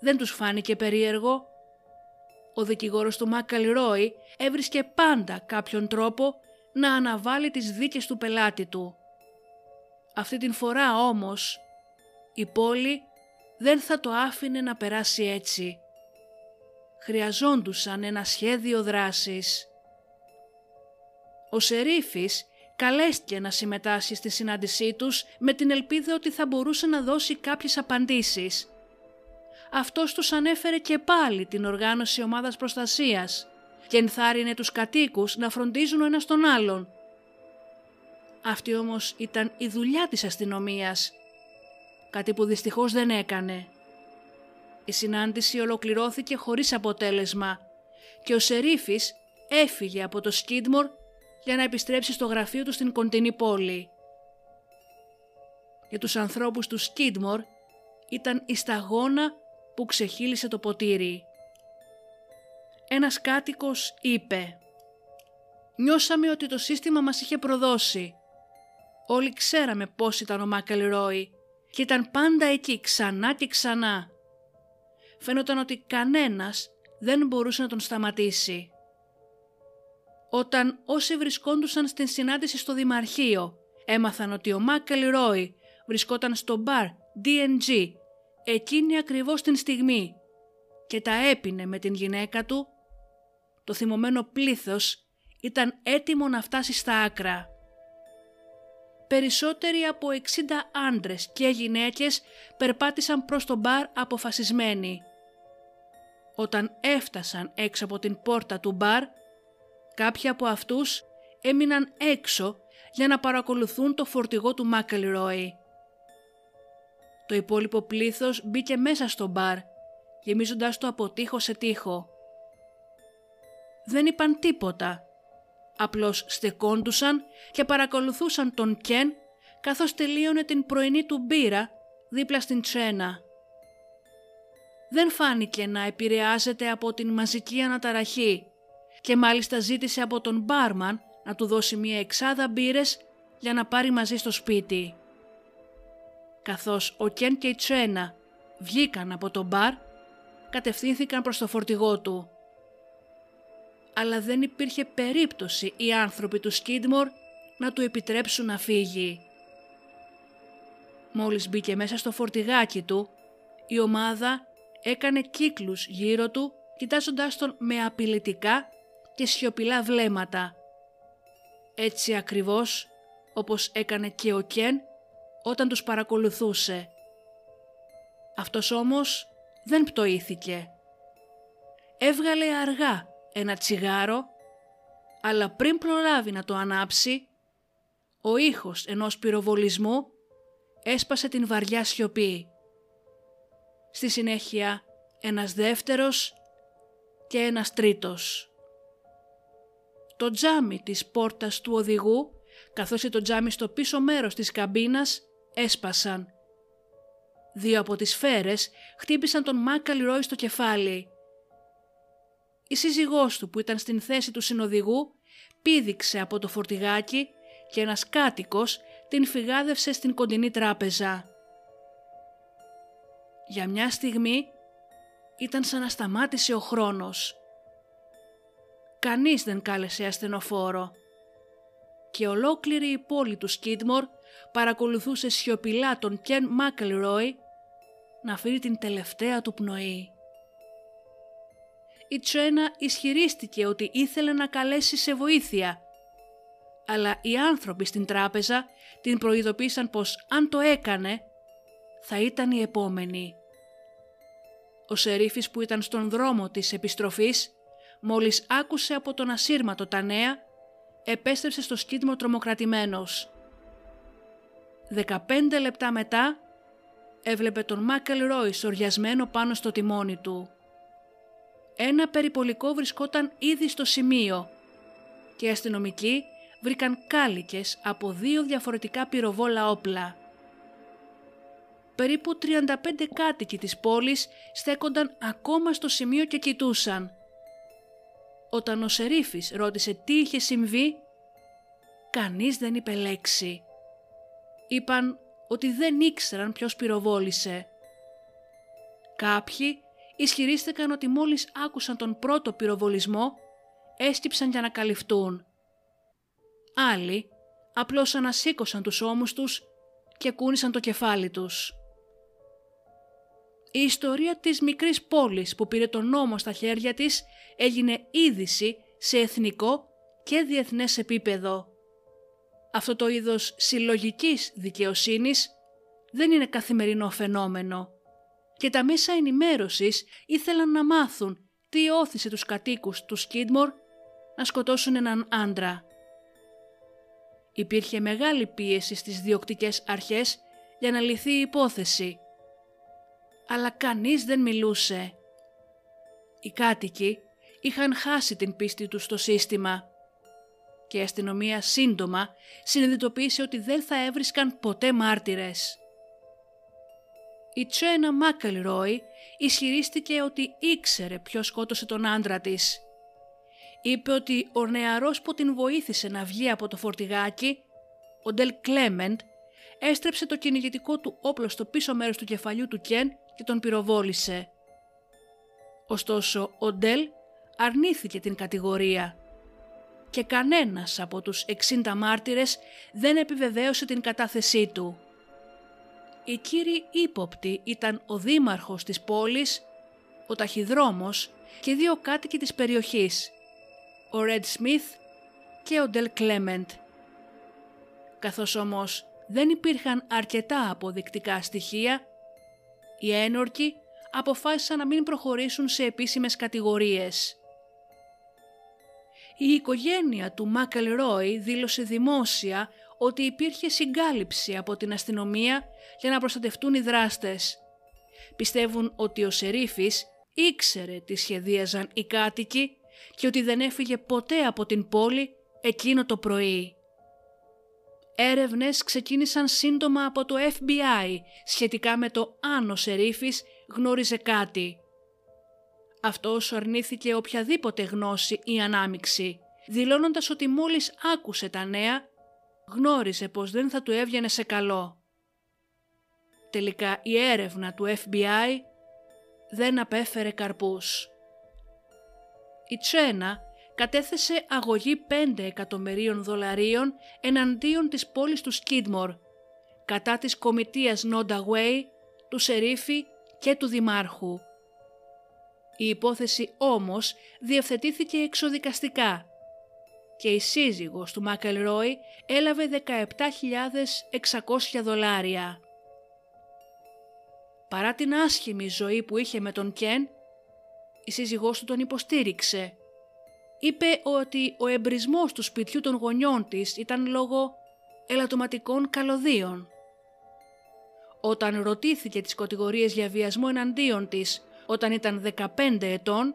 δεν τους φάνηκε περίεργο. Ο δικηγόρος του McElroy έβρισκε πάντα κάποιον τρόπο να αναβάλει τις δίκες του πελάτη του. Αυτή την φορά όμως η πόλη δεν θα το άφηνε να περάσει έτσι. Χρειαζόντουσαν ένα σχέδιο δράσης. Ο Σερίφης καλέστηκε να συμμετάσχει στη συνάντησή τους με την ελπίδα ότι θα μπορούσε να δώσει κάποιες απαντήσεις. Αυτός τους ανέφερε και πάλι την οργάνωση ομάδας προστασίας και ενθάρρυνε τους κατοίκους να φροντίζουν ο ένας τον άλλον. Αυτή όμως ήταν η δουλειά της αστυνομίας, κάτι που δυστυχώς δεν έκανε. Η συνάντηση ολοκληρώθηκε χωρίς αποτέλεσμα και ο Σερίφης έφυγε από το Σκίτμορ για να επιστρέψει στο γραφείο του στην κοντινή πόλη. Για τους ανθρώπους του Σκίτμορ ήταν η σταγόνα που ξεχύλισε το ποτήρι. Ένας κάτοικος είπε «Νιώσαμε ότι το σύστημα μας είχε προδώσει. Όλοι ξέραμε πώς ήταν ο McElroy και ήταν πάντα εκεί ξανά και ξανά. Φαίνονταν ότι κανένας δεν μπορούσε να τον σταματήσει». Όταν όσοι βρισκόντουσαν στην συνάντηση στο Δημαρχείο έμαθαν ότι ο McElroy βρισκόταν στο μπαρ D&G εκείνη ακριβώς την στιγμή και τα έπινε με την γυναίκα του, το θυμωμένο πλήθος ήταν έτοιμο να φτάσει στα άκρα. Περισσότεροι από 60 άντρες και γυναίκες περπάτησαν προς το μπαρ αποφασισμένοι. Όταν έφτασαν έξω από την πόρτα του μπαρ, κάποιοι από αυτούς έμειναν έξω για να παρακολουθούν το φορτηγό του McElroy. Το υπόλοιπο πλήθος μπήκε μέσα στο μπαρ, γεμίζοντας το από τείχο σε τείχο. Δεν είπαν τίποτα, απλώς στεκόντουσαν και παρακολουθούσαν τον Κεν καθώς τελείωνε την πρωινή του μπύρα δίπλα στην τσένα. Δεν φάνηκε να επηρεάζεται από την μαζική αναταραχή και μάλιστα ζήτησε από τον μπάρμαν να του δώσει μία εξάδα μπύρες για να πάρει μαζί στο σπίτι. Καθώς ο Κεν και η Τσένα βγήκαν από το μπαρ, κατευθύνθηκαν προς το φορτηγό του. Αλλά δεν υπήρχε περίπτωση οι άνθρωποι του Σκίτμορ να του επιτρέψουν να φύγει. Μόλις μπήκε μέσα στο φορτηγάκι του, η ομάδα έκανε κύκλους γύρω του, κοιτάζοντάς τον με απειλητικά και σιωπηλά βλέμματα. Έτσι ακριβώς όπως έκανε και ο Κεν όταν τους παρακολουθούσε. Αυτός όμως δεν πτωήθηκε. Έβγαλε αργά ένα τσιγάρο, αλλά πριν προλάβει να το ανάψει, ο ήχος ενός πυροβολισμού έσπασε την βαριά σιωπή. Στη συνέχεια ένας δεύτερος και ένας τρίτος. Το τζάμι της πόρτας του οδηγού, καθώς και το τζάμι στο πίσω μέρος της καμπίνας, έσπασαν. Δύο από τις σφαίρες χτύπησαν τον McElroy στο κεφάλι. Η σύζυγός του που ήταν στην θέση του συνοδηγού πήδηξε από το φορτηγάκι και ένας κάτοικος την φυγάδευσε στην κοντινή τράπεζα. Για μια στιγμή ήταν σαν να σταμάτησε ο χρόνος. Κανείς δεν κάλεσε ασθενοφόρο και ολόκληρη η πόλη του Σκίτμορ παρακολουθούσε σιωπηλά τον Κεν McElroy να αφήνει την τελευταία του πνοή. Η Τσένα ισχυρίστηκε ότι ήθελε να καλέσει σε βοήθεια, αλλά οι άνθρωποι στην τράπεζα την προειδοποίησαν πως αν το έκανε θα ήταν η επόμενη. Ο Σερίφης που ήταν στον δρόμο της επιστροφής, μόλις άκουσε από τον ασύρματο τα νέα, επέστρεψε στο Σκίτμορ τρομοκρατημένος. 15 λεπτά μετά έβλεπε τον McElroy σοριασμένο πάνω στο τιμόνι του. Ένα περιπολικό βρισκόταν ήδη στο σημείο και οι αστυνομικοί βρήκαν κάλικες από 2 διαφορετικά πυροβόλα όπλα. Περίπου 35 κάτοικοι της πόλης στέκονταν ακόμα στο σημείο και κοιτούσαν. Όταν ο Σερίφης ρώτησε τι είχε συμβεί, κανείς δεν είπε λέξη. Είπαν ότι δεν ήξεραν ποιος πυροβόλησε. Κάποιοι ισχυρίστηκαν ότι μόλις άκουσαν τον πρώτο πυροβολισμό, έσκυψαν για να καλυφτούν. Άλλοι απλώς ανασήκωσαν τους ώμους τους και κούνησαν το κεφάλι τους. Η ιστορία της μικρής πόλης που πήρε τον νόμο στα χέρια της έγινε είδηση σε εθνικό και διεθνές επίπεδο. Αυτό το είδος συλλογικής δικαιοσύνης δεν είναι καθημερινό φαινόμενο και τα μέσα ενημέρωσης ήθελαν να μάθουν τι όθησε τους κατοίκους του Σκίντμορ να σκοτώσουν έναν άντρα. Υπήρχε μεγάλη πίεση στις διοκτικές αρχές για να λυθεί η υπόθεση, αλλά κανείς δεν μιλούσε. Οι κάτοικοι είχαν χάσει την πίστη τους στο σύστημα και η αστυνομία σύντομα συνειδητοποίησε ότι δεν θα έβρισκαν ποτέ μάρτυρες. Η Τσένα Μάκελρόι ισχυρίστηκε ότι ήξερε ποιος σκότωσε τον άντρα της. Είπε ότι ο νεαρός που την βοήθησε να βγει από το φορτηγάκι, ο Ντελ Κλέμεντ, έστρεψε το κυνηγητικό του όπλο στο πίσω μέρος του κεφαλιού του Κεν και τον πυροβόλησε. Ωστόσο, ο Ντελ αρνήθηκε την κατηγορία και κανένας από τους 60 μάρτυρες δεν επιβεβαίωσε την κατάθεσή του. Οι κύριοι ύποπτοι ήταν ο δήμαρχος της πόλης, ο ταχυδρόμος και 2 κάτοικοι της περιοχής, ο Ρεντ Σμιθ και ο Ντελ Κλέμεντ. Καθώς όμως δεν υπήρχαν αρκετά αποδεικτικά στοιχεία, οι ένορκοι αποφάσισαν να μην προχωρήσουν σε επίσημες κατηγορίες. Η οικογένεια του Μακελρόι δήλωσε δημόσια ότι υπήρχε συγκάλυψη από την αστυνομία για να προστατευτούν οι δράστες. Πιστεύουν ότι ο Σερίφης ήξερε τι σχεδίαζαν οι κάτοικοι και ότι δεν έφυγε ποτέ από την πόλη εκείνο το πρωί. Έρευνες ξεκίνησαν σύντομα από το FBI σχετικά με το αν ο Σερίφης γνώριζε κάτι. Αυτός αρνήθηκε οποιαδήποτε γνώση ή ανάμειξη, δηλώνοντας ότι μόλις άκουσε τα νέα, γνώριζε πως δεν θα του έβγαινε σε καλό. Τελικά η έρευνα του FBI δεν απέφερε καρπούς. Η Τσένα κατέθεσε αγωγή $5 εκατομμυρίων εναντίον της πόλης του Σκίντμορ, κατά της κομιτείας Νονταγουέι, του Σερίφη και του Δημάρχου. Η υπόθεση όμως διευθετήθηκε εξοδικαστικά και η σύζυγος του Μακελρόι έλαβε $17,600. Παρά την άσχημη ζωή που είχε με τον Κεν, η σύζυγός του τον υποστήριξε. Είπε ότι ο εμπρισμός του σπιτιού των γονιών της ήταν λόγω ελαττωματικών καλωδίων. Όταν ρωτήθηκε τις κατηγορίες για βιασμό εναντίον της όταν ήταν 15 ετών,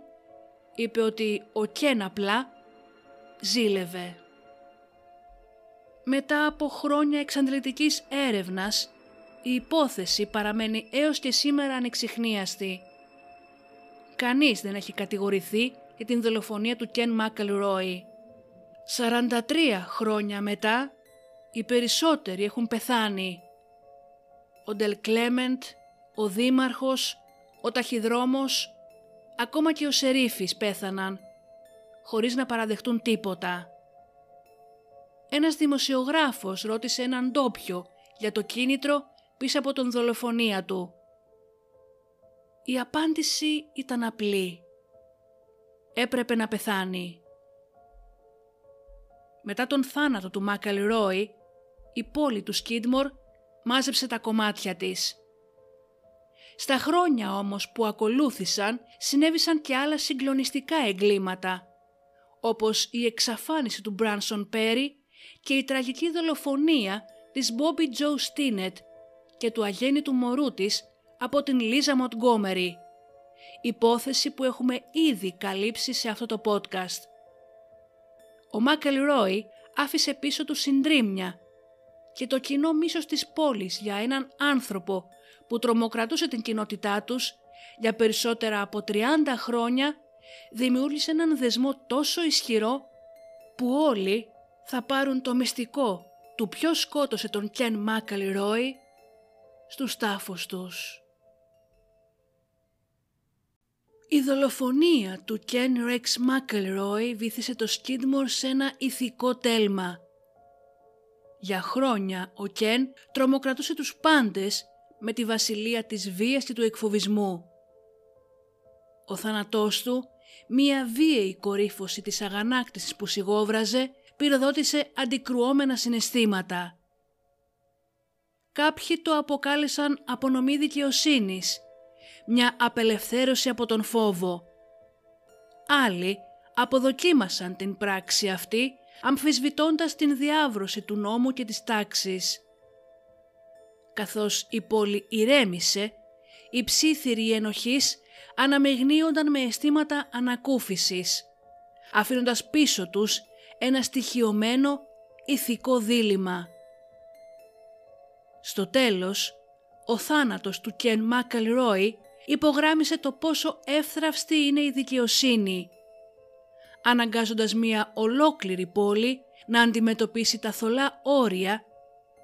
είπε ότι ο Κεν απλά ζήλευε. Μετά από χρόνια εξαντλητικής έρευνας, η υπόθεση παραμένει έως και σήμερα ανεξιχνίαστη. Κανείς δεν έχει κατηγορηθεί για την δολοφονία του Κεν Μακελρόι. 43 χρόνια μετά, οι περισσότεροι έχουν πεθάνει. Ο Ντελ Κλέμεντ, ο δήμαρχος, ο ταχυδρόμος, ακόμα και ο Σερίφης πέθαναν, χωρίς να παραδεχτούν τίποτα. Ένας δημοσιογράφος ρώτησε έναν ντόπιο για το κίνητρο πίσω από τον δολοφονία του. Η απάντηση ήταν απλή. Έπρεπε να πεθάνει. Μετά τον θάνατο του Μακελρόι, η πόλη του Σκίντμορ μάζεψε τα κομμάτια της. Στα χρόνια όμως που ακολούθησαν συνέβησαν και άλλα συγκλονιστικά εγκλήματα, όπως η εξαφάνιση του Μπράνσον Πέρι και η τραγική δολοφονία της Μπόμπι Τζο Στίνετ και του αγέννητου μωρού της από την Λίζα Μοντγκόμερι, υπόθεση που έχουμε ήδη καλύψει σε αυτό το podcast. Ο Μακελρόι άφησε πίσω του συντρίμμια και το κοινό μίσος της πόλης για έναν άνθρωπο που τρομοκρατούσε την κοινότητά τους για περισσότερα από 30 χρόνια δημιούργησε έναν δεσμό τόσο ισχυρό που όλοι θα πάρουν το μυστικό του ποιος σκότωσε τον Κεν McElroy στους τάφους τους. Η δολοφονία του Ken Rex McElroy βύθισε το Skidmore σε ένα ηθικό τέλμα. Για χρόνια ο Ken τρομοκρατούσε τους πάντες με τη βασιλεία της βίας και του εκφοβισμού. Ο θάνατός του, μία βίαιη κορύφωση της αγανάκτησης που σιγόβραζε, πυροδότησε αντικρουόμενα συναισθήματα. Κάποιοι το αποκάλεσαν απονομή δικαιοσύνης, μια απελευθέρωση από τον φόβο. Άλλοι αποδοκίμασαν την πράξη αυτή, αμφισβητώντας την διάβρωση του νόμου και της τάξης. Καθώς η πόλη ηρέμησε, οι ψίθυροι ενοχής αναμειγνύονταν με αισθήματα ανακούφισης, αφήνοντας πίσω τους ένα στοιχειωμένο ηθικό δίλημμα. Στο τέλος, ο θάνατος του Ken McElroy υπογράμμισε το πόσο εύθραυστη είναι η δικαιοσύνη, αναγκάζοντας μία ολόκληρη πόλη να αντιμετωπίσει τα θολά όρια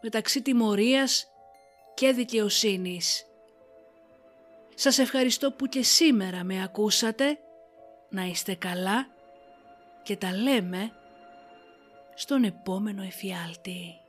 μεταξύ τιμωρίας και δικαιοσύνης. Σας ευχαριστώ που και σήμερα με ακούσατε. Να είστε καλά και τα λέμε στον επόμενο εφιάλτη.